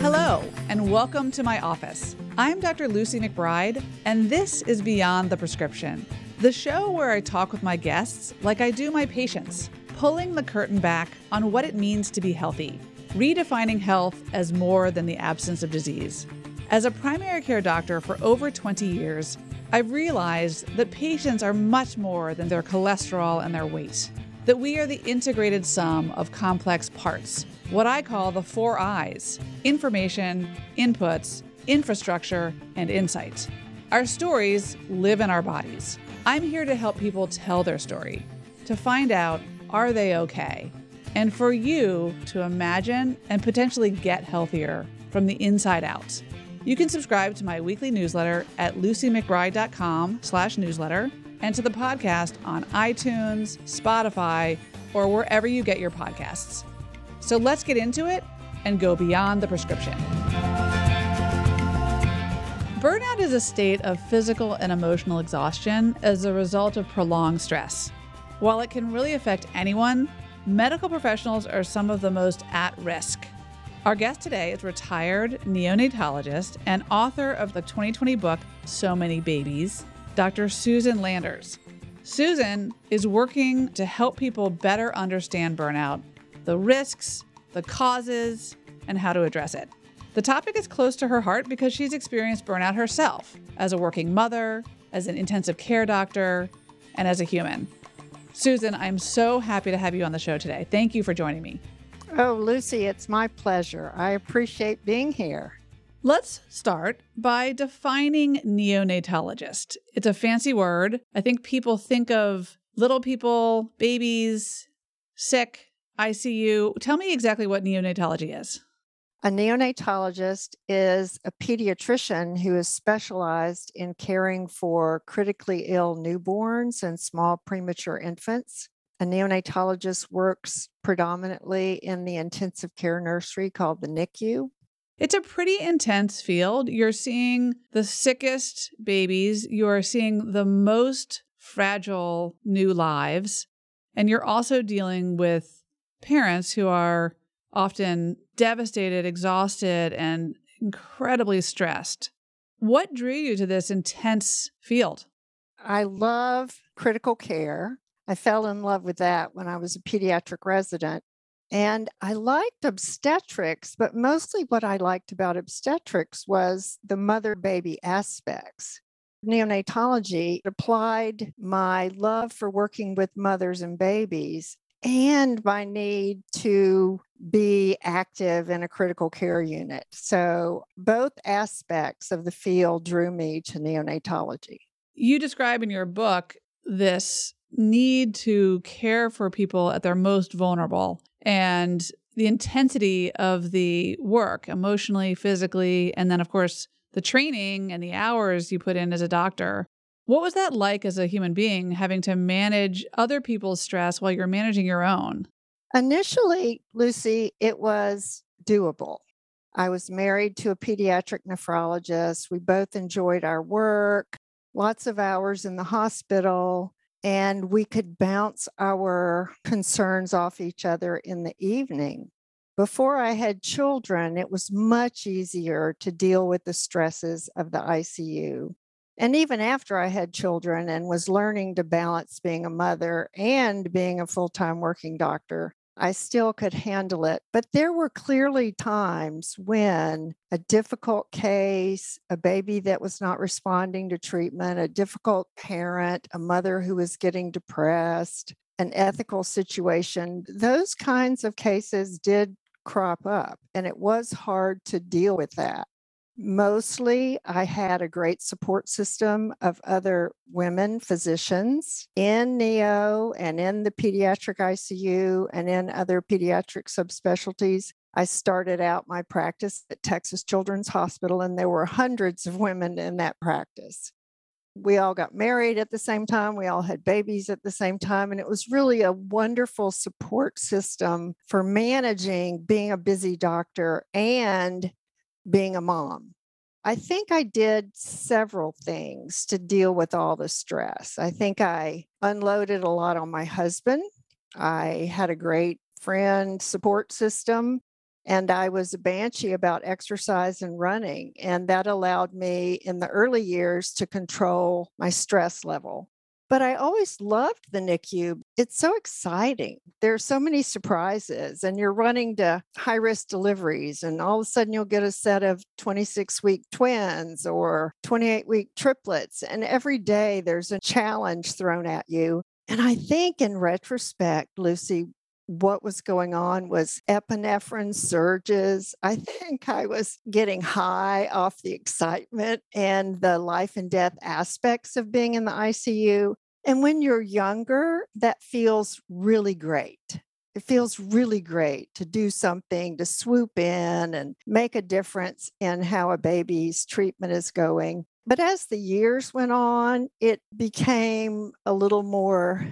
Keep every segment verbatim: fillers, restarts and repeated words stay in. Hello, and welcome to my office. I'm Doctor Lucy McBride, and this is Beyond the Prescription, the show where I talk with my guests like I do my patients, pulling the curtain back on what it means to be healthy, redefining health as more than the absence of disease. As a primary care doctor for over twenty years, I've realized that patients are much more than their cholesterol and their weight, that we are the integrated sum of complex parts, what I call the four I's: information, inputs, infrastructure, and insight. Our stories live in our bodies. I'm here to help people tell their story, to find out, are they okay? And for you to imagine and potentially get healthier from the inside out. You can subscribe to my weekly newsletter at lucy mcbride dot com slash newsletter and to the podcast on iTunes, Spotify, or wherever you get your podcasts. So let's get into it and go beyond the prescription. Burnout is a state of physical and emotional exhaustion as a result of prolonged stress. While it can really affect anyone, medical professionals are some of the most at risk. Our guest today is retired neonatologist and author of the twenty twenty book, So Many Babies, Doctor Susan Landers. Susan is working to help people better understand burnout, the risks, the causes, and how to address it. The topic is close to her heart because she's experienced burnout herself as a working mother, as an intensive care doctor, and as a human. Susan, I'm so happy to have you on the show today. Thank you for joining me. Oh, Lucy, it's my pleasure. I appreciate being here. Let's start by defining neonatologist. It's a fancy word. I think people think of little people, babies, sick, I C U. Tell me exactly what neonatology is. A neonatologist is a pediatrician who is specialized in caring for critically ill newborns and small premature infants. A neonatologist works predominantly in the intensive care nursery called the N I C U. It's a pretty intense field. You're seeing the sickest babies. You are seeing the most fragile new lives. And you're also dealing with parents who are often devastated, exhausted, and incredibly stressed. What drew you to this intense field? I love critical care. I fell in love with that when I was a pediatric resident. And I liked obstetrics, but mostly what I liked about obstetrics was the mother-baby aspects. Neonatology applied my love for working with mothers and babies and my need to be active in a critical care unit. So both aspects of the field drew me to neonatology. You describe in your book this need to care for people at their most vulnerable and the intensity of the work emotionally, physically, and then, of course, the training and the hours you put in as a doctor. What was that like as a human being, having to manage other people's stress while you're managing your own? Initially, Lucy, it was doable. I was married to a pediatric nephrologist. We both enjoyed our work, lots of hours in the hospital, and we could bounce our concerns off each other in the evening. Before I had children, it was much easier to deal with the stresses of the I C U. And even after I had children and was learning to balance being a mother and being a full-time working doctor, I still could handle it. But there were clearly times when a difficult case, a baby that was not responding to treatment, a difficult parent, a mother who was getting depressed, an ethical situation, those kinds of cases did crop up, and it was hard to deal with that. Mostly, I had a great support system of other women physicians in neo and in the pediatric I C U and in other pediatric subspecialties. I started out my practice at Texas Children's Hospital, and there were hundreds of women in that practice. We all got married at the same time. We all had babies at the same time. And it was really a wonderful support system for managing being a busy doctor and being a mom. I think I did several things to deal with all the stress. I think I unloaded a lot on my husband. I had a great friend support system. And I was a banshee about exercise and running. And that allowed me in the early years to control my stress level. But I always loved the N I C U. It's so exciting. There are so many surprises, and you're running to high-risk deliveries, and all of a sudden you'll get a set of twenty-six week twins or twenty-eight week triplets. And every day there's a challenge thrown at you. And I think in retrospect, Lucy, what was going on was epinephrine surges. I think I was getting high off the excitement and the life and death aspects of being in the I C U. And when you're younger, that feels really great. It feels really great to do something, to swoop in and make a difference in how a baby's treatment is going. But as the years went on, it became a little more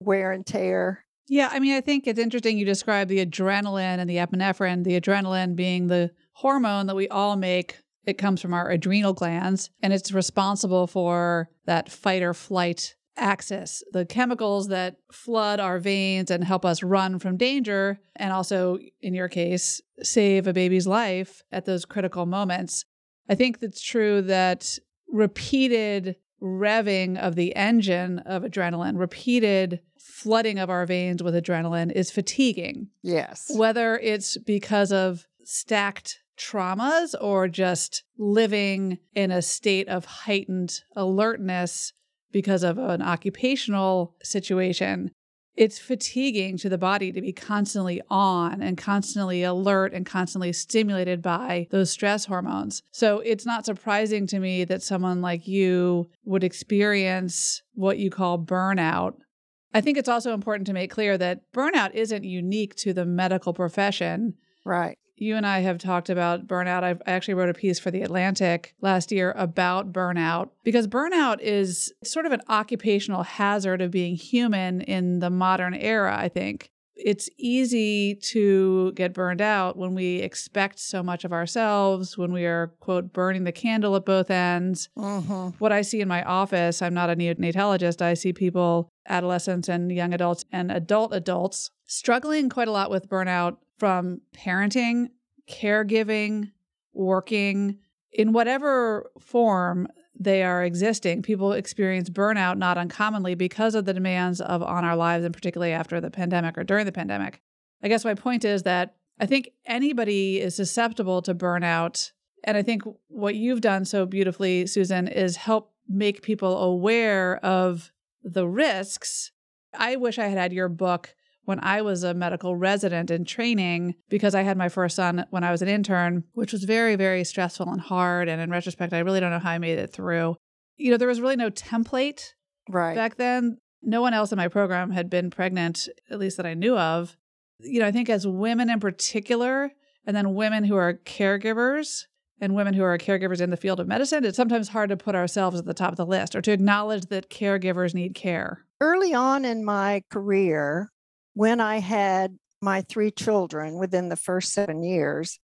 wear and tear. Yeah, I mean, I think it's interesting you describe the adrenaline and the epinephrine, the adrenaline being the hormone that we all make. It comes from our adrenal glands, and it's responsible for that fight or flight axis, the chemicals that flood our veins and help us run from danger, and also, in your case, save a baby's life at those critical moments. I think it's true that repeated revving of the engine of adrenaline, repeated flooding of our veins with adrenaline is fatiguing. Yes. Whether it's because of stacked traumas or just living in a state of heightened alertness because of an occupational situation, it's fatiguing to the body to be constantly on and constantly alert and constantly stimulated by those stress hormones. So it's not surprising to me that someone like you would experience what you call burnout. I think it's also important to make clear that burnout isn't unique to the medical profession. Right. You and I have talked about burnout. I've, I actually wrote a piece for The Atlantic last year about burnout, because burnout is sort of an occupational hazard of being human in the modern era, I think. It's easy to get burned out when we expect so much of ourselves, when we are, quote, burning the candle at both ends. Uh-huh. What I see in my office, I'm not a neonatologist, I see people, adolescents and young adults and adult adults, struggling quite a lot with burnout from parenting, caregiving, working, in whatever form they are existing. People experience burnout not uncommonly because of the demands of on our lives, and particularly after the pandemic or during the pandemic. I guess my point is that I think anybody is susceptible to burnout. And I think what you've done so beautifully, Susan, is help make people aware of the risks. I wish I had had your book when I was a medical resident in training, because I had my first son when I was an intern, which was very, very stressful and hard. And in retrospect, I really don't know how I made it through. You know, there was really no template right back then. No one else in my program had been pregnant, at least that I knew of. You know, I think as women in particular, and then women who are caregivers and women who are caregivers in the field of medicine, it's sometimes hard to put ourselves at the top of the list or to acknowledge that caregivers need care. Early on in my career, when I had my three children within the first seven years,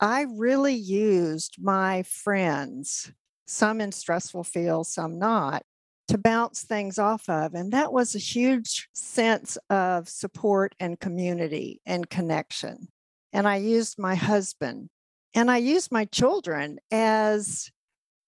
I really used my friends, some in stressful fields, some not, to bounce things off of. And that was a huge sense of support and community and connection. And I used my husband and I used my children as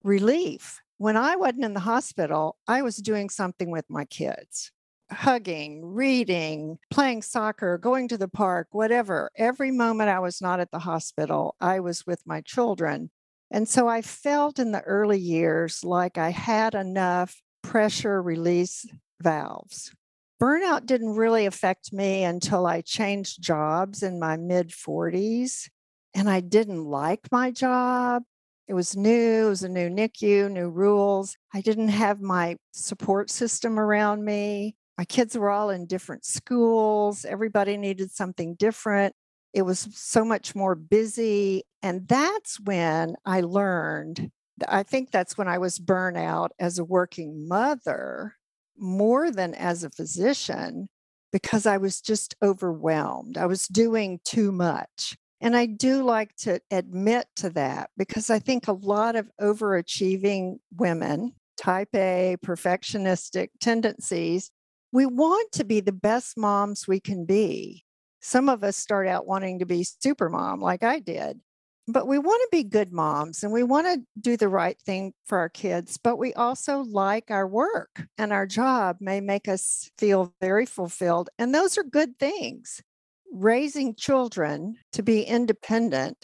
relief. When I wasn't in the hospital, I was doing something with my kids. Hugging, reading, playing soccer, going to the park, whatever. Every moment I was not at the hospital, I was with my children. And so I felt in the early years like I had enough pressure release valves. Burnout didn't really affect me until I changed jobs in my mid forties, and I didn't like my job. It was new. It was a new N I C U, new rules. I didn't have my support system around me. My kids were all in different schools. Everybody needed something different. It was so much more busy. And that's when I learned, I think that's when I was burnt out as a working mother more than as a physician, because I was just overwhelmed. I was doing too much. And I do like to admit to that, because I think a lot of overachieving women, type A, perfectionistic tendencies, we want to be the best moms we can be. Some of us start out wanting to be super mom like I did, but we want to be good moms and we want to do the right thing for our kids, but we also like our work and our job may make us feel very fulfilled. And those are good things. Raising children to be independent,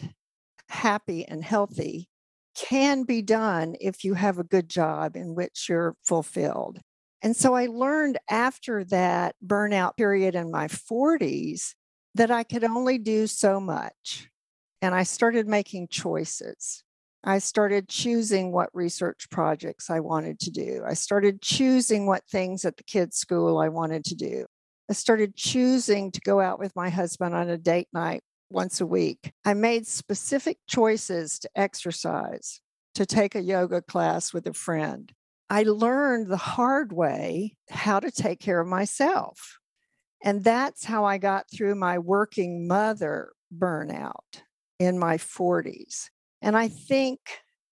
happy and healthy can be done if you have a good job in which you're fulfilled. And so I learned after that burnout period in my forties that I could only do so much. And I started making choices. I started choosing what research projects I wanted to do. I started choosing what things at the kids' school I wanted to do. I started choosing to go out with my husband on a date night once a week. I made specific choices to exercise, to take a yoga class with a friend. I learned the hard way how to take care of myself. And that's how I got through my working mother burnout in my forties. And I think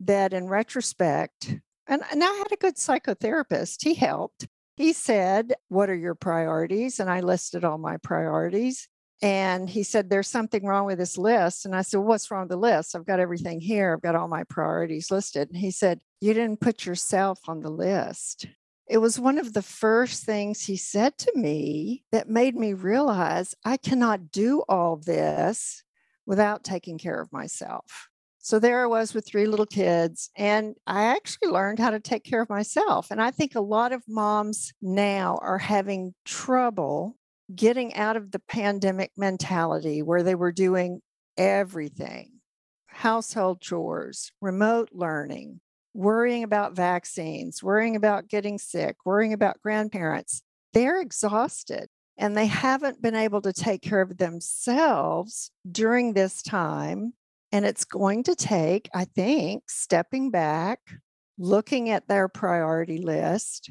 that in retrospect, and, and I had a good psychotherapist, he helped. He said, what are your priorities? And I listed all my priorities. And he said, there's something wrong with this list. And I said, what's wrong with the list? I've got everything here. I've got all my priorities listed. And he said, you didn't put yourself on the list. It was one of the first things he said to me that made me realize I cannot do all this without taking care of myself. So there I was with three little kids, and I actually learned how to take care of myself. And I think a lot of moms now are having trouble getting out of the pandemic mentality where they were doing everything, household chores, remote learning, worrying about vaccines, worrying about getting sick, worrying about grandparents. They're exhausted and they haven't been able to take care of themselves during this time. And it's going to take, I think, stepping back, looking at their priority list,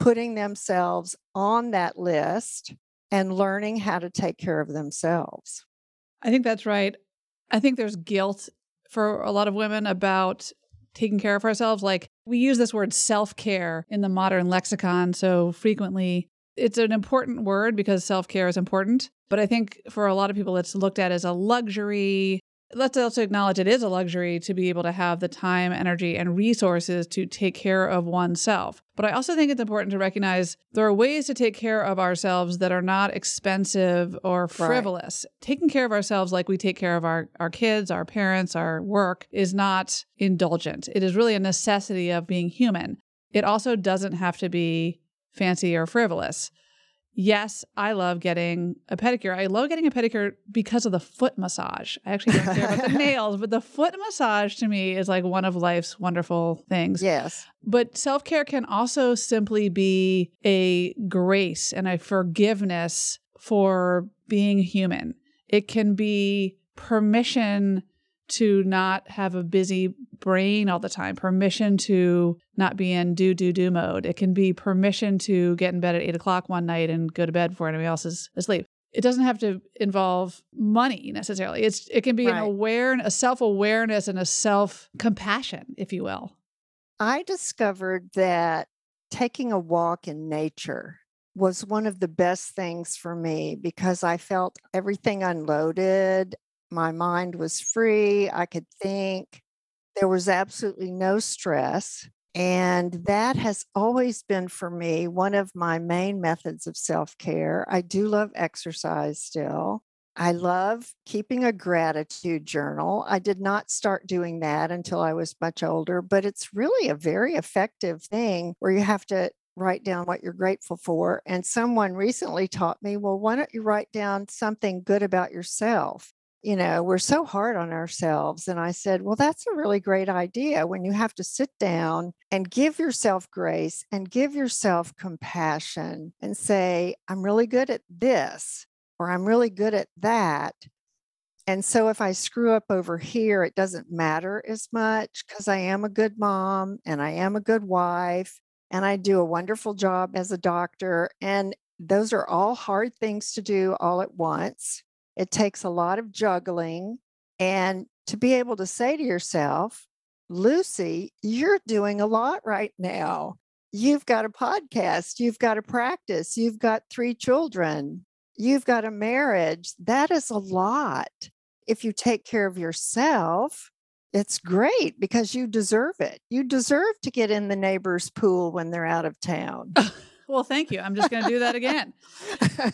putting themselves on that list, and learning how to take care of themselves. I think that's right. I think there's guilt for a lot of women about taking care of ourselves. Like, we use this word self-care in the modern lexicon so frequently. It's an important word because self-care is important. But I think for a lot of people, it's looked at as a luxury. Let's also acknowledge it is a luxury to be able to have the time, energy, and resources to take care of oneself. But I also think it's important to recognize there are ways to take care of ourselves that are not expensive or frivolous. Right. Taking care of ourselves like we take care of our, our kids, our parents, our work is not indulgent. It is really a necessity of being human. It also doesn't have to be fancy or frivolous. Yes, I love getting a pedicure. I love getting a pedicure because of the foot massage. I actually don't care about the nails, but the foot massage to me is like one of life's wonderful things. Yes. But self-care can also simply be a grace and a forgiveness for being human. It can be permission to not have a busy brain all the time, permission to not be in do, do, do mode. It can be permission to get in bed at eight o'clock one night and go to bed before anybody else is asleep. It doesn't have to involve money necessarily. It's It can be right. an awareness, a self-awareness and a self-compassion, if you will. I discovered that taking a walk in nature was one of the best things for me because I felt everything unloaded. My mind was free. I could think. There was absolutely no stress. And that has always been for me one of my main methods of self-care. I do love exercise still. I love keeping a gratitude journal. I did not start doing that until I was much older, but it's really a very effective thing where you have to write down what you're grateful for. And someone recently taught me, well, why don't you write down something good about yourself? You know, we're so hard on ourselves. And I said, well, that's a really great idea when you have to sit down and give yourself grace and give yourself compassion and say, I'm really good at this, or I'm really good at that. And so if I screw up over here, it doesn't matter as much because I am a good mom and I am a good wife and I do a wonderful job as a doctor. And those are all hard things to do all at once. It takes a lot of juggling, and to be able to say to yourself, Lucy, you're doing a lot right now. You've got a podcast, you've got a practice, you've got three children, you've got a marriage. That is a lot. If you take care of yourself, it's great because you deserve it. You deserve to get in the neighbor's pool when they're out of town. Well, thank you. I'm just going to do that again.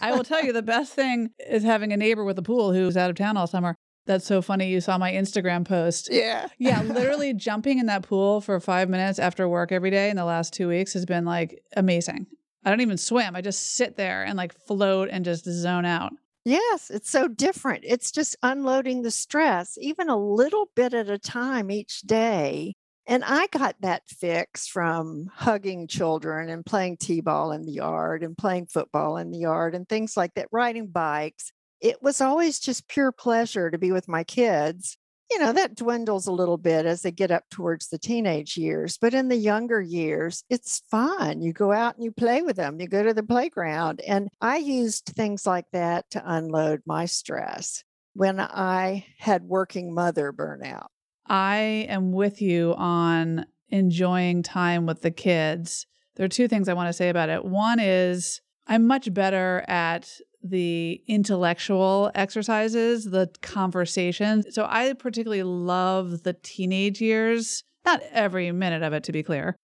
I will tell you the best thing is having a neighbor with a pool who's out of town all summer. That's so funny. You saw my Instagram post. Yeah. Yeah. Literally jumping in that pool for five minutes after work every day in the last two weeks has been like amazing. I don't even swim. I just sit there and like float and just zone out. Yes. It's so different. It's just unloading the stress, even a little bit at a time each day. And I got that fix from hugging children and playing t-ball in the yard and playing football in the yard and things like that, riding bikes. It was always just pure pleasure to be with my kids. You know, that dwindles a little bit as they get up towards the teenage years. But in the younger years, it's fun. You go out and you play with them. You go to the playground. And I used things like that to unload my stress when I had working mother burnout. I am with you on enjoying time with the kids. There are two things I want to say about it. One is I'm much better at the intellectual exercises, the conversations. So I particularly love the teenage years, not every minute of it, to be clear.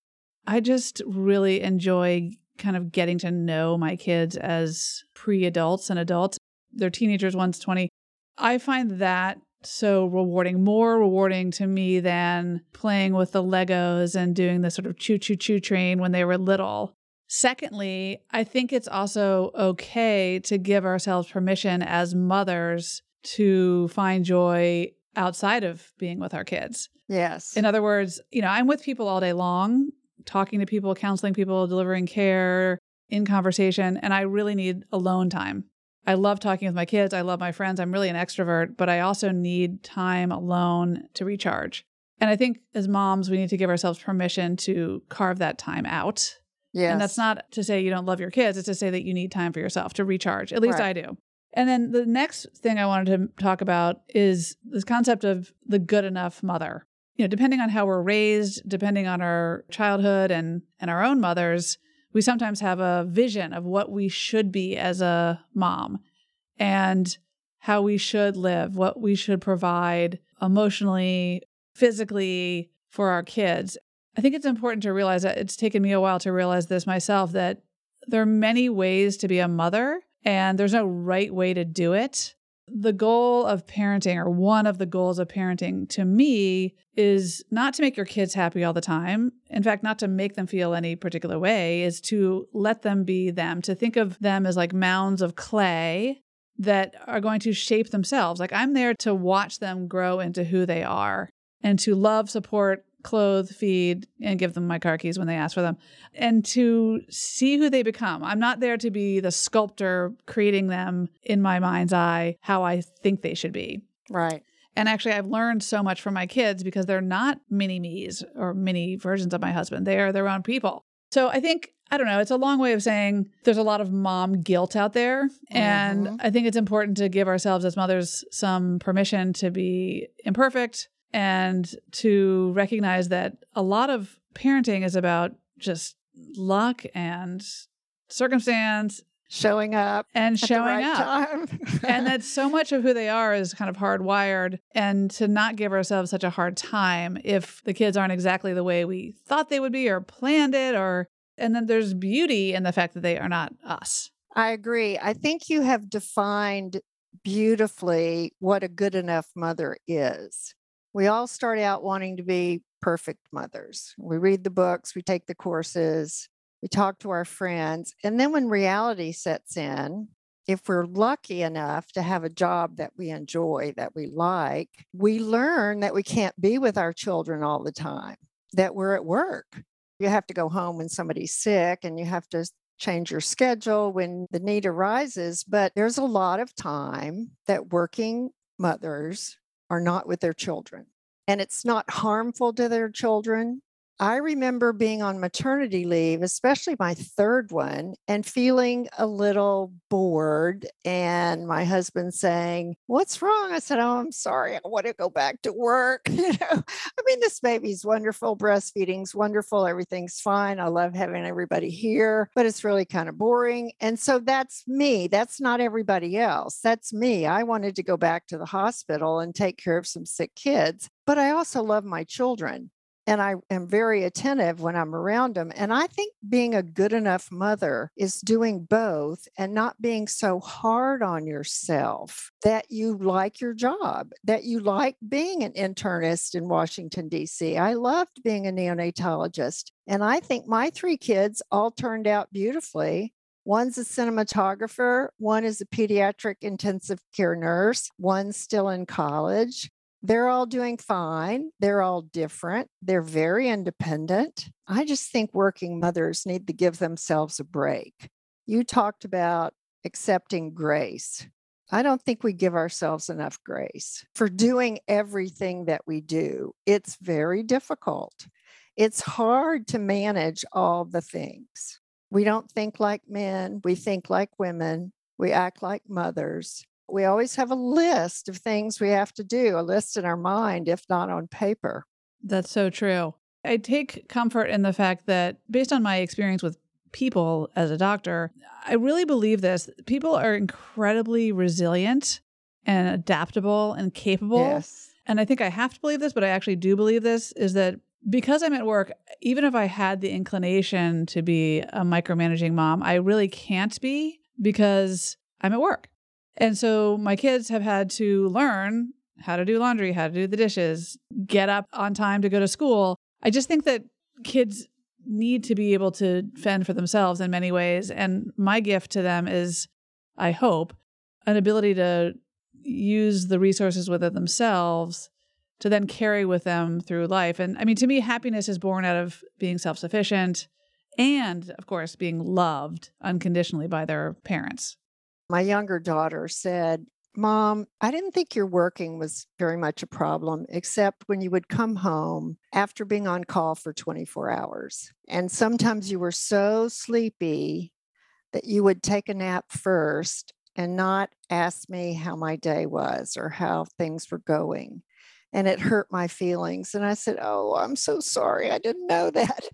I just really enjoy kind of getting to know my kids as pre-adults and adults. They're teenagers, one's twenty. I find that so rewarding, more rewarding to me than playing with the Legos and doing the sort of choo-choo-choo train when they were little. Secondly, I think it's also okay to give ourselves permission as mothers to find joy outside of being with our kids. Yes. In other words, you know, I'm with people all day long, talking to people, counseling people, delivering care, in conversation, and I really need alone time. I love talking with my kids. I love my friends. I'm really an extrovert, but I also need time alone to recharge. And I think as moms, we need to give ourselves permission to carve that time out. Yes. And that's not to say you don't love your kids. It's to say that you need time for yourself to recharge. At least right. I do. And then the next thing I wanted to talk about is this concept of the good enough mother. You know, depending on how we're raised, depending on our childhood and, and our own mothers, we sometimes have a vision of what we should be as a mom and how we should live, what we should provide emotionally, physically for our kids. I think it's important to realize that it's taken me a while to realize this myself, that there are many ways to be a mother and there's no right way to do it. The goal of parenting, or one of the goals of parenting to me, is not to make your kids happy all the time. In fact, not to make them feel any particular way, is to let them be them, to think of them as like mounds of clay that are going to shape themselves. Like I'm there to watch them grow into who they are and to love, support, clothe, feed, and give them my car keys when they ask for them, and to see who they become. I'm not there to be the sculptor creating them in my mind's eye, how I think they should be. Right. And actually, I've learned so much from my kids because they're not mini-me's or mini versions of my husband. They are their own people. So I think, I don't know, it's a long way of saying there's a lot of mom guilt out there. And mm-hmm. I think it's important to give ourselves as mothers some permission to be imperfect, and to recognize that a lot of parenting is about just luck and circumstance. Showing up. And showing up. And that so much of who they are is kind of hardwired, and to not give ourselves such a hard time if the kids aren't exactly the way we thought they would be or planned it, or, and then there's beauty in the fact that they are not us. I agree. I think you have defined beautifully what a good enough mother is. We all start out wanting to be perfect mothers. We read the books, we take the courses, we talk to our friends. And then when reality sets in, if we're lucky enough to have a job that we enjoy, that we like, we learn that we can't be with our children all the time, that we're at work. You have to go home when somebody's sick and you have to change your schedule when the need arises. But there's a lot of time that working mothers are not with their children. And it's not harmful to their children. I remember being on maternity leave, especially my third one, and feeling a little bored. And my husband saying, "What's wrong?" I said, "Oh, I'm sorry. I want to go back to work." You know, I mean, this baby's wonderful. Breastfeeding's wonderful. Everything's fine. I love having everybody here, but it's really kind of boring. And so that's me. That's not everybody else. That's me. I wanted to go back to the hospital and take care of some sick kids, but I also love my children. And I am very attentive when I'm around them. And I think being a good enough mother is doing both and not being so hard on yourself that you like your job, that you like being an internist in Washington, D C. I loved being a neonatologist. And I think my three kids all turned out beautifully. One's a cinematographer. One is a pediatric intensive care nurse. One's still in college. They're all doing fine. They're all different. They're very independent. I just think working mothers need to give themselves a break. You talked about accepting grace. I don't think we give ourselves enough grace for doing everything that we do. It's very difficult. It's hard to manage all the things. We don't think like men. We think like women. We act like mothers. We always have a list of things we have to do, a list in our mind, if not on paper. That's so true. I take comfort in the fact that based on my experience with people as a doctor, I really believe this. People are incredibly resilient and adaptable and capable. Yes. And I think I have to believe this, but I actually do believe this, is that because I'm at work, even if I had the inclination to be a micromanaging mom, I really can't be because I'm at work. And so my kids have had to learn how to do laundry, how to do the dishes, get up on time to go to school. I just think that kids need to be able to fend for themselves in many ways. And my gift to them is, I hope, an ability to use the resources within themselves to then carry with them through life. And I mean, to me, happiness is born out of being self-sufficient and, of course, being loved unconditionally by their parents. My younger daughter said, "Mom, I didn't think your working was very much a problem, except when you would come home after being on call for twenty-four hours. And sometimes you were so sleepy that you would take a nap first and not ask me how my day was or how things were going. And it hurt my feelings." And I said, "Oh, I'm so sorry. I didn't know that.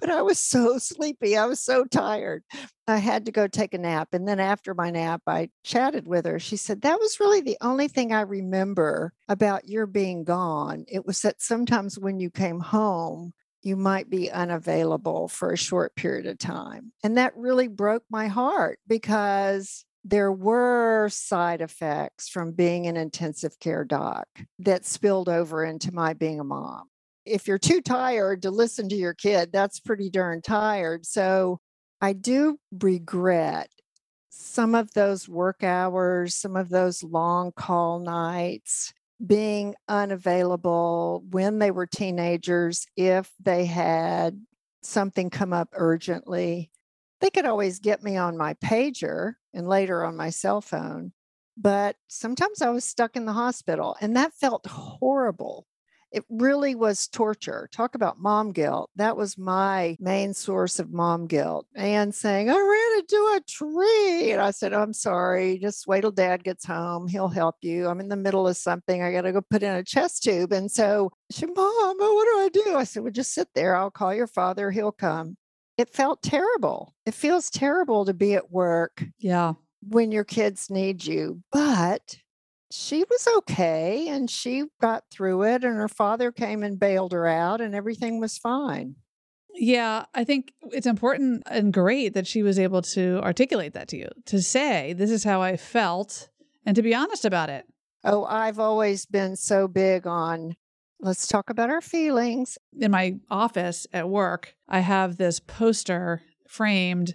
But I was so sleepy. I was so tired. I had to go take a nap." And then after my nap, I chatted with her. She said, "That was really the only thing I remember about your being gone. It was that sometimes when you came home, you might be unavailable for a short period of time." And that really broke my heart because there were side effects from being an intensive care doc that spilled over into my being a mom. If you're too tired to listen to your kid, that's pretty darn tired. So I do regret some of those work hours, some of those long call nights, being unavailable when they were teenagers. If they had something come up urgently, they could always get me on my pager and later on my cell phone. But sometimes I was stuck in the hospital and that felt horrible. It really was torture. Talk about mom guilt. That was my main source of mom guilt. And saying, "I ran into a tree." And I said, "Oh, I'm sorry. Just wait till dad gets home. He'll help you. I'm in the middle of something. I got to go put in a chest tube." And so she said, "Mom, what do I do?" I said, "Well, just sit there. I'll call your father. He'll come." It felt terrible. It feels terrible to be at work yeah. when your kids need you. But she was okay and she got through it and her father came and bailed her out and everything was fine. Yeah, I think it's important and great that she was able to articulate that to you, to say, "This is how I felt," and to be honest about it. Oh, I've always been so big on, let's talk about our feelings. In my office at work, I have this poster framed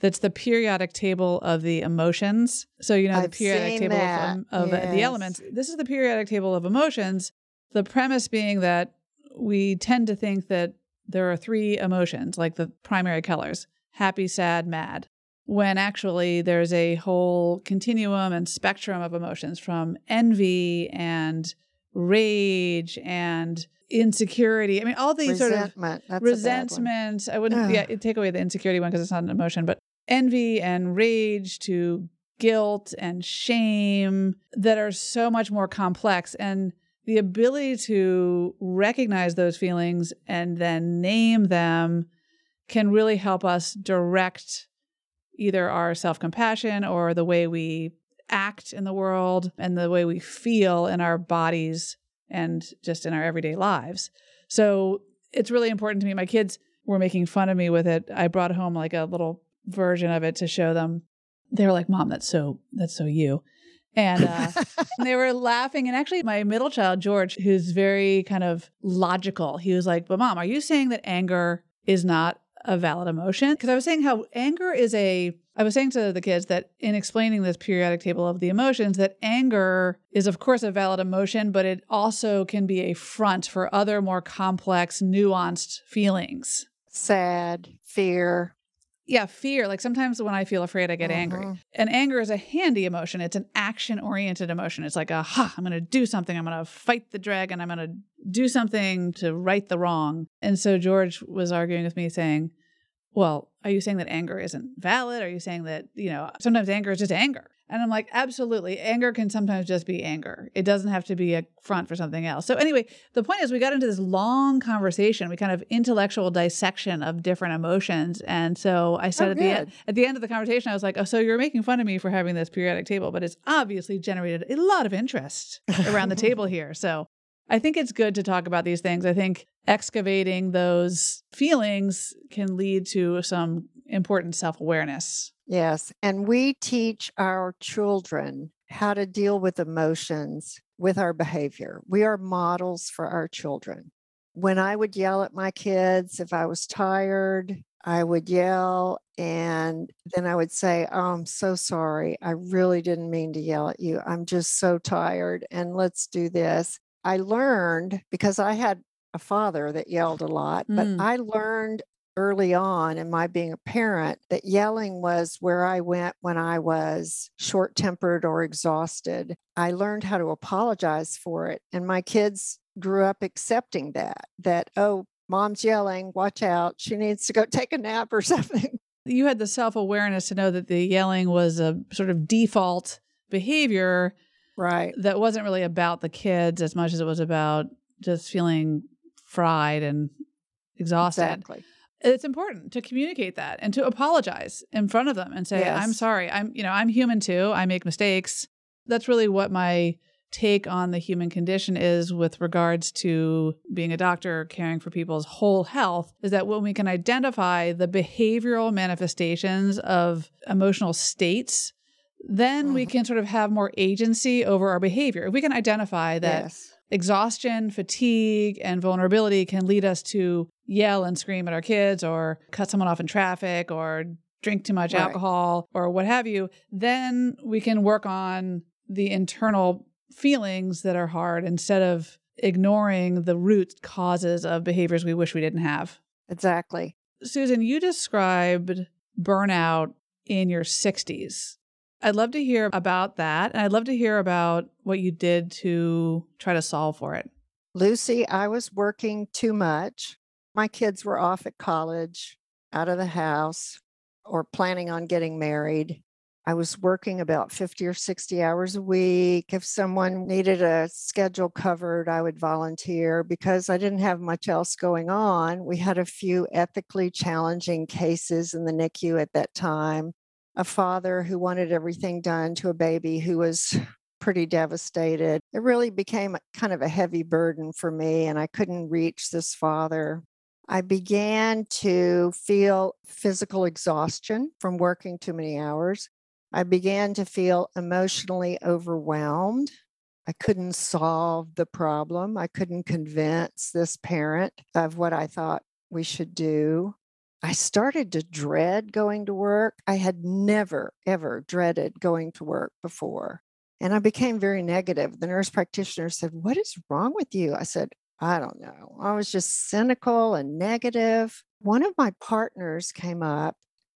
that's the periodic table of the emotions. So, you know, I've the periodic table that. of, of yes. the elements. This is the periodic table of emotions. The premise being that we tend to think that there are three emotions, like the primary colors, happy, sad, mad, when actually there's a whole continuum and spectrum of emotions from envy and rage and insecurity. I mean, all these resentment. sort of resentment. I wouldn't yeah, take away the insecurity one because it's not an emotion, but envy and rage to guilt and shame that are so much more complex. And the ability to recognize those feelings and then name them can really help us direct either our self-compassion or the way we act in the world and the way we feel in our bodies and just in our everyday lives. So it's really important to me. My kids were making fun of me with it. I brought home like a little version of it to show them. They were like, Mom, that's so, that's so you. And, uh, and they were laughing. And actually my middle child, George, who's very kind of logical, he was like, but Mom, are you saying that anger is not a valid emotion? Because I was saying how anger is a, I was saying to the kids that in explaining this periodic table of the emotions, that anger is of course a valid emotion, but it also can be a front for other more complex, nuanced feelings. Sad, fear. Yeah, fear. Like sometimes when I feel afraid, I get uh-huh. angry. And anger is a handy emotion. It's an action-oriented emotion. It's like, aha, I'm going to do something. I'm going to fight the dragon. I'm going to do something to right the wrong. And so George was arguing with me saying, well, are you saying that anger isn't valid? Are you saying that, you know, sometimes anger is just anger? And I'm like, absolutely. Anger can sometimes just be anger. It doesn't have to be a front for something else. So anyway, the point is we got into this long conversation. We kind of intellectual dissection of different emotions. And so I said oh, at good. the end, at the end of the conversation, I was like, oh, so you're making fun of me for having this periodic table, but it's obviously generated a lot of interest around the table here. So I think it's good to talk about these things. I think excavating those feelings can lead to some important self-awareness. Yes. And we teach our children how to deal with emotions with our behavior. We are models for our children. When I would yell at my kids, if I was tired, I would yell. And then I would say, oh, I'm so sorry. I really didn't mean to yell at you. I'm just so tired. And let's do this. I learned because I had a father that yelled a lot, but mm. I learned early on in my being a parent that yelling was where I went when I was short-tempered or exhausted. I learned how to apologize for it. And my kids grew up accepting that, that, oh, Mom's yelling, watch out. She needs to go take a nap or something. You had the self-awareness to know that the yelling was a sort of default behavior. Right. That wasn't really about the kids as much as it was about just feeling fried and exhausted. Exactly. It's important to communicate that and to apologize in front of them and say, yes. I'm sorry. I'm, you know, I'm human too. I make mistakes. That's really what my take on the human condition is with regards to being a doctor, caring for people's whole health, is that when we can identify the behavioral manifestations of emotional states, then mm-hmm. we can sort of have more agency over our behavior. If we can identify that yes. exhaustion, fatigue, and vulnerability can lead us to yell and scream at our kids or cut someone off in traffic or drink too much right. alcohol or what have you, then we can work on the internal feelings that are hard instead of ignoring the root causes of behaviors we wish we didn't have. Exactly. Susan, you described burnout in your sixties. I'd love to hear about that. And I'd love to hear about what you did to try to solve for it. Lucy, I was working too much. My kids were off at college, out of the house, or planning on getting married. I was working about fifty or sixty hours a week. If someone needed a schedule covered, I would volunteer because I didn't have much else going on. We had a few ethically challenging cases in the N I C U at that time. A father who wanted everything done to a baby who was pretty devastated. It really became kind of a heavy burden for me, and I couldn't reach this father. I began to feel physical exhaustion from working too many hours. I began to feel emotionally overwhelmed. I couldn't solve the problem. I couldn't convince this parent of what I thought we should do. I started to dread going to work. I had never, ever dreaded going to work before. And I became very negative. The nurse practitioner said, what is wrong with you? I said, I don't know. I was just cynical and negative. One of my partners came up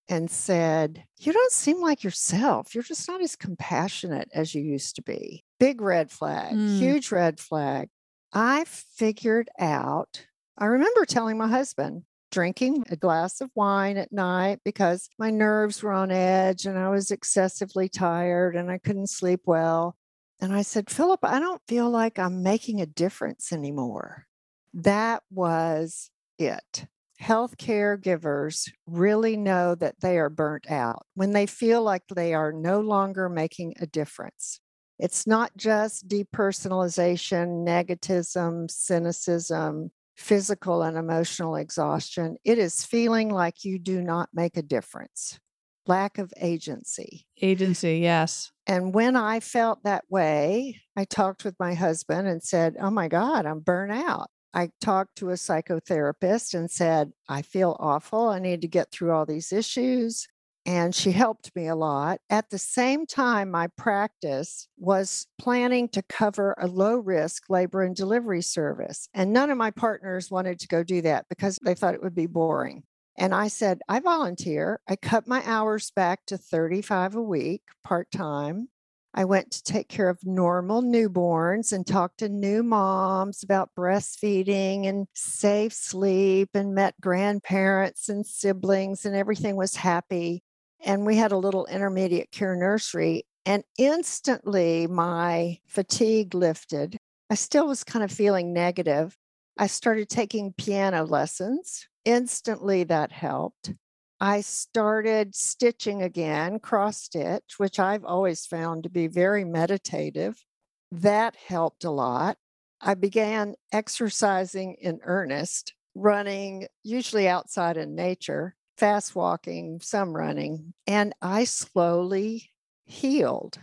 and said, you don't seem like yourself. You're just not as compassionate as you used to be. Big red flag, mm. huge red flag. I figured out, I remember telling my husband, drinking a glass of wine at night because my nerves were on edge and I was excessively tired and I couldn't sleep well. And I said, Philip, I don't feel like I'm making a difference anymore. That was it. Health caregivers really know that they are burnt out when they feel like they are no longer making a difference. It's not just depersonalization, negativism, cynicism, physical and emotional exhaustion. It is feeling like you do not make a difference. Lack of agency. Agency, yes. And when I felt that way, I talked with my husband and said, oh my God, I'm burnt out. I talked to a psychotherapist and said, I feel awful. I need to get through all these issues. And she helped me a lot. At the same time, my practice was planning to cover a low-risk labor and delivery service. And none of my partners wanted to go do that because they thought it would be boring. And I said, I volunteer. I cut my hours back to thirty-five a week, part-time. I went to take care of normal newborns and talked to new moms about breastfeeding and safe sleep and met grandparents and siblings and everything was happy. And we had a little intermediate care nursery and instantly my fatigue lifted. I still was kind of feeling negative. I started taking piano lessons. Instantly that helped. I started stitching again, cross-stitch, which I've always found to be very meditative. That helped a lot. I began exercising in earnest, running, usually outside in nature, fast walking, some running, and I slowly healed.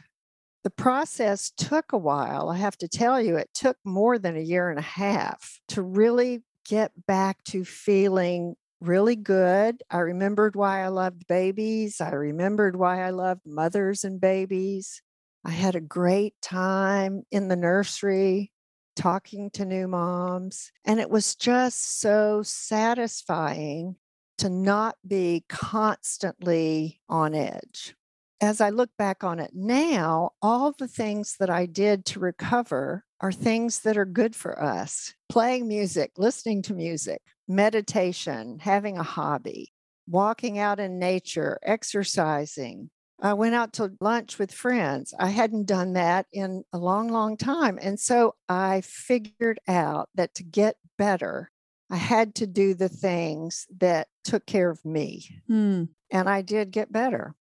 The process took a while. I have to tell you, it took more than a year and a half to really get back to feeling really good. I remembered why I loved babies. I remembered why I loved mothers and babies. I had a great time in the nursery talking to new moms. And it was just so satisfying to not be constantly on edge. As I look back on it now, all the things that I did to recover are things that are good for us. Playing music, listening to music, meditation, having a hobby, walking out in nature, exercising. I went out to lunch with friends. I hadn't done that in a long, long time. And so I figured out that to get better, I had to do the things that took care of me. Mm. And I did get better.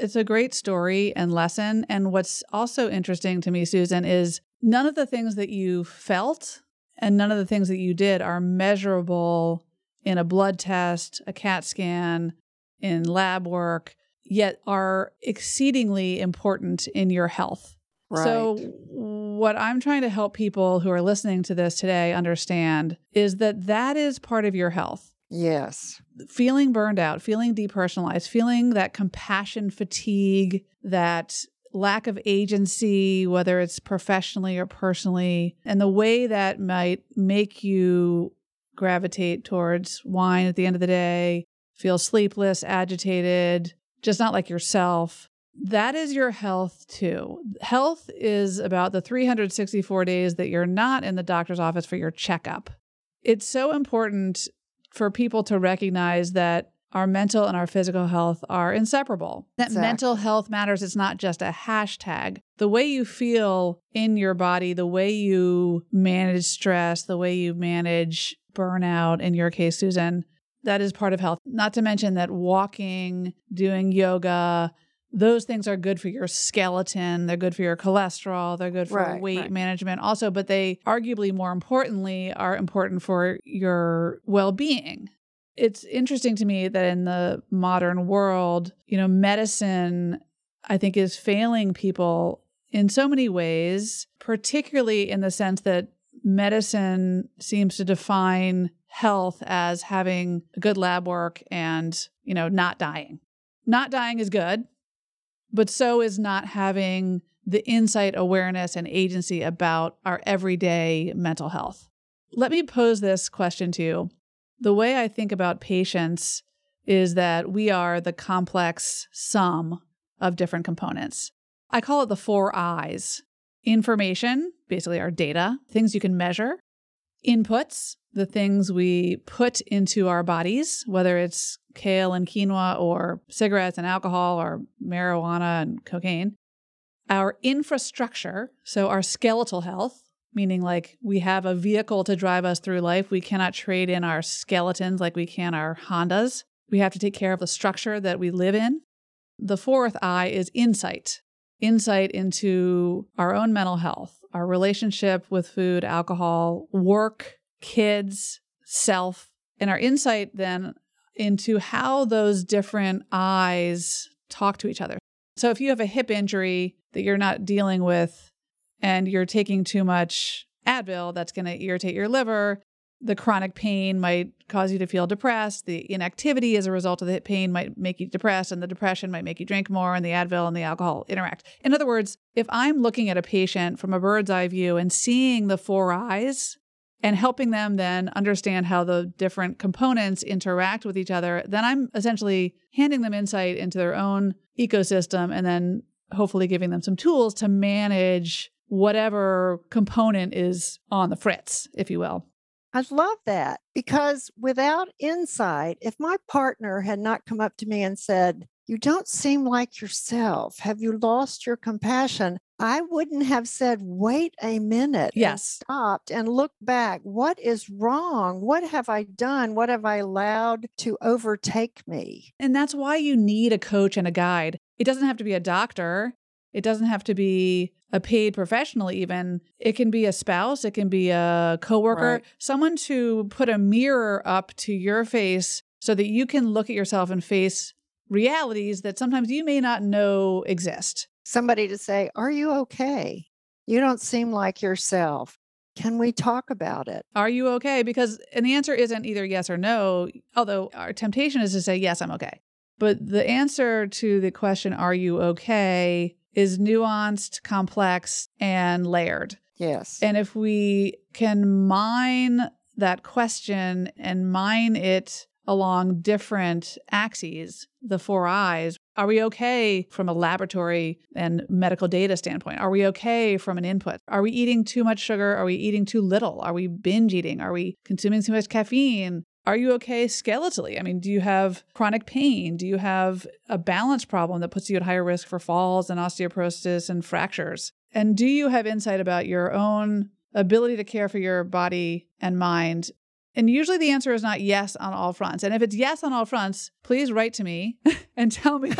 It's a great story and lesson. And what's also interesting to me, Susan, is none of the things that you felt and none of the things that you did are measurable in a blood test, a CAT scan, in lab work, yet are exceedingly important in your health. Right. So what I'm trying to help people who are listening to this today understand is that that is part of your health. Yes. Feeling burned out, feeling depersonalized, feeling that compassion fatigue, that lack of agency, whether it's professionally or personally, and the way that might make you gravitate towards wine at the end of the day, feel sleepless, agitated, just not like yourself. That is your health too. Health is about the three hundred sixty-four days that you're not in the doctor's office for your checkup. It's so important for people to recognize that our mental and our physical health are inseparable. That exactly. Mental health matters. It's not just a hashtag. The way you feel in your body, the way you manage stress, the way you manage burnout, in your case, Susan, that is part of health. Not to mention that walking, doing yoga, those things are good for your skeleton. They're good for your cholesterol. They're good for right, weight right. management also, but they arguably more importantly are important for your well-being. It's interesting to me that in the modern world, you know, medicine, I think, is failing people in so many ways, particularly in the sense that medicine seems to define health as having good lab work and, you know, not dying. Not dying is good, but so is not having the insight, awareness, and agency about our everyday mental health. Let me pose this question to you. The way I think about patients is that we are the complex sum of different components. I call it the four I's. Information, basically our data, things you can measure. Inputs, the things we put into our bodies, whether it's kale and quinoa or cigarettes and alcohol or marijuana and cocaine. Our infrastructure, so our skeletal health, meaning like we have a vehicle to drive us through life. We cannot trade in our skeletons like we can our Hondas. We have to take care of the structure that we live in. The fourth I is insight. Insight into our own mental health, our relationship with food, alcohol, work, kids, self, and our insight then into how those different I's talk to each other. So if you have a hip injury that you're not dealing with and you're taking too much Advil, that's going to irritate your liver. The chronic pain might cause you to feel depressed. The inactivity as a result of the hip pain might make you depressed, and the depression might make you drink more, and the Advil and the alcohol interact. In other words, if I'm looking at a patient from a bird's eye view and seeing the four eyes and helping them then understand how the different components interact with each other, then I'm essentially handing them insight into their own ecosystem and then hopefully giving them some tools to manage whatever component is on the fritz, if you will. I love that, because without insight, if my partner had not come up to me and said, you don't seem like yourself, have you lost your compassion? I wouldn't have said, wait a minute, yes. And stopped and looked back. What is wrong? What have I done? What have I allowed to overtake me? And that's why you need a coach and a guide. It doesn't have to be a doctor. It doesn't have to be a paid professional even. It can be a spouse. It can be a coworker, right. Someone to put a mirror up to your face so that you can look at yourself and face realities that sometimes you may not know exist. Somebody to say, are you okay? You don't seem like yourself. Can we talk about it? Are you okay? Because, and the answer isn't either yes or no, although our temptation is to say, yes, I'm okay. But the answer to the question, are you okay, is nuanced, complex, and layered. Yes. And if we can mine that question and mine it along different axes, the four I's, are we okay from a laboratory and medical data standpoint? Are we okay from an input? Are we eating too much sugar? Are we eating too little? Are we binge eating? Are we consuming too much caffeine? Are you okay skeletally? I mean, do you have chronic pain? Do you have a balance problem that puts you at higher risk for falls and osteoporosis and fractures? And do you have insight about your own ability to care for your body and mind? And usually the answer is not yes on all fronts. And if it's yes on all fronts, please write to me and tell me,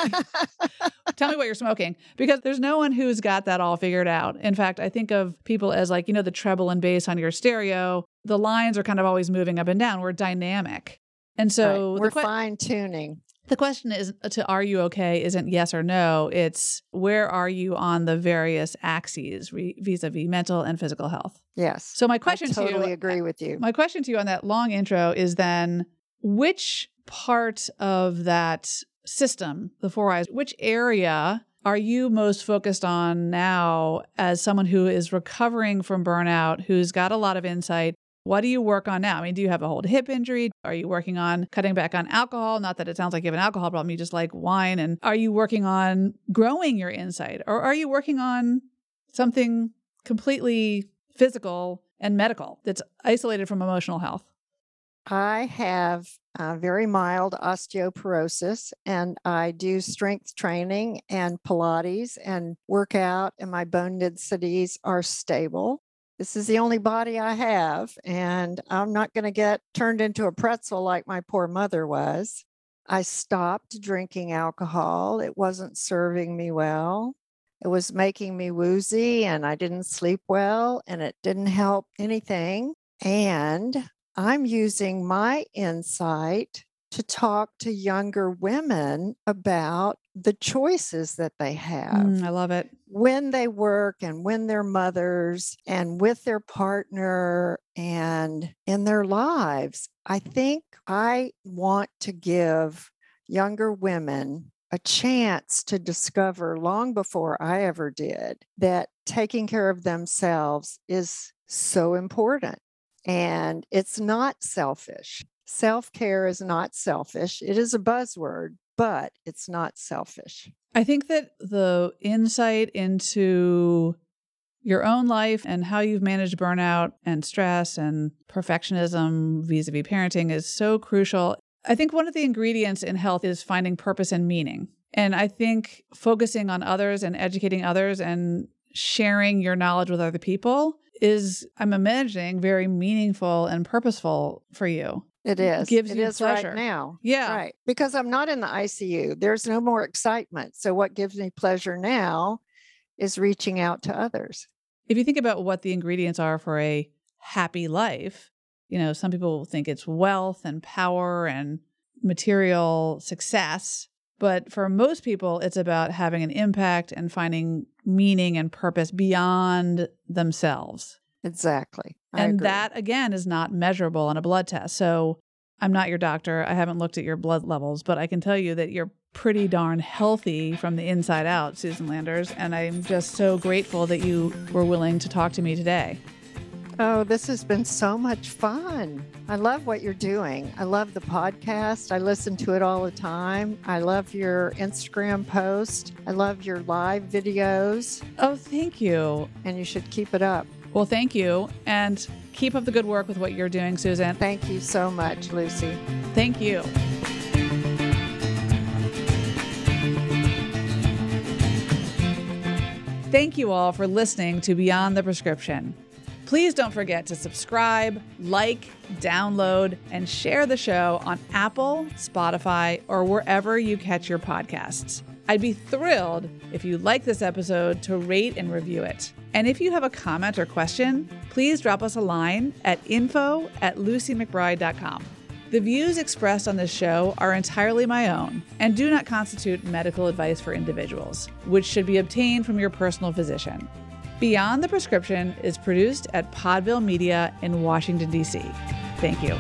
tell me what you're smoking, because there's no one who's got that all figured out. In fact, I think of people as like, you know, the treble and bass on your stereo. The lines are kind of always moving up and down. We're dynamic. And so right. We're que- fine tuning. The question is to are you okay isn't yes or no. It's where are you on the various axes re- vis-a-vis mental and physical health? Yes. So my question I totally to you- totally agree with you. My question to you on that long intro is then, which part of that system, the four eyes, which area are you most focused on now as someone who is recovering from burnout, who's got a lot of insight? What do you work on now? I mean, do you have a whole hip injury? Are you working on cutting back on alcohol? Not that it sounds like you have an alcohol problem. You just like wine. And are you working on growing your insight? Or are you working on something completely physical and medical that's isolated from emotional health? I have uh, very mild osteoporosis, and I do strength training and Pilates and workout, and my bone densities are stable. This is the only body I have, and I'm not going to get turned into a pretzel like my poor mother was. I stopped drinking alcohol. It wasn't serving me well. It was making me woozy, and I didn't sleep well, and it didn't help anything. And I'm using my insight to talk to younger women about the choices that they have. Mm, I love it. When they work and when they're mothers and with their partner and in their lives. I think I want to give younger women a chance to discover long before I ever did that taking care of themselves is so important and it's not selfish. Self-care is not selfish. It is a buzzword, but it's not selfish. I think that the insight into your own life and how you've managed burnout and stress and perfectionism vis-a-vis parenting is so crucial. I think one of the ingredients in health is finding purpose and meaning. And I think focusing on others and educating others and sharing your knowledge with other people is, I'm imagining, very meaningful and purposeful for you. It is. It gives you pleasure right now. Yeah. Right. Because I'm not in the I C U. There's no more excitement. So what gives me pleasure now is reaching out to others. If you think about what the ingredients are for a happy life, you know, some people think it's wealth and power and material success. But for most people, it's about having an impact and finding meaning and purpose beyond themselves. Exactly. I and agree. That, again, is not measurable on a blood test. So I'm not your doctor. I haven't looked at your blood levels, but I can tell you that you're pretty darn healthy from the inside out, Susan Landers. And I'm just so grateful that you were willing to talk to me today. Oh, this has been so much fun. I love what you're doing. I love the podcast. I listen to it all the time. I love your Instagram post. I love your live videos. Oh, thank you. And you should keep it up. Well, thank you. And keep up the good work with what you're doing, Susan. Thank you so much, Lucy. Thank you. Thank you all for listening to Beyond the Prescription. Please don't forget to subscribe, like, download, and share the show on Apple, Spotify, or wherever you catch your podcasts. I'd be thrilled if you like this episode to rate and review it. And if you have a comment or question, please drop us a line at info at lucy mcbride dot com. The views expressed on this show are entirely my own and do not constitute medical advice for individuals, which should be obtained from your personal physician. Beyond the Prescription is produced at Podville Media in Washington, D C Thank you.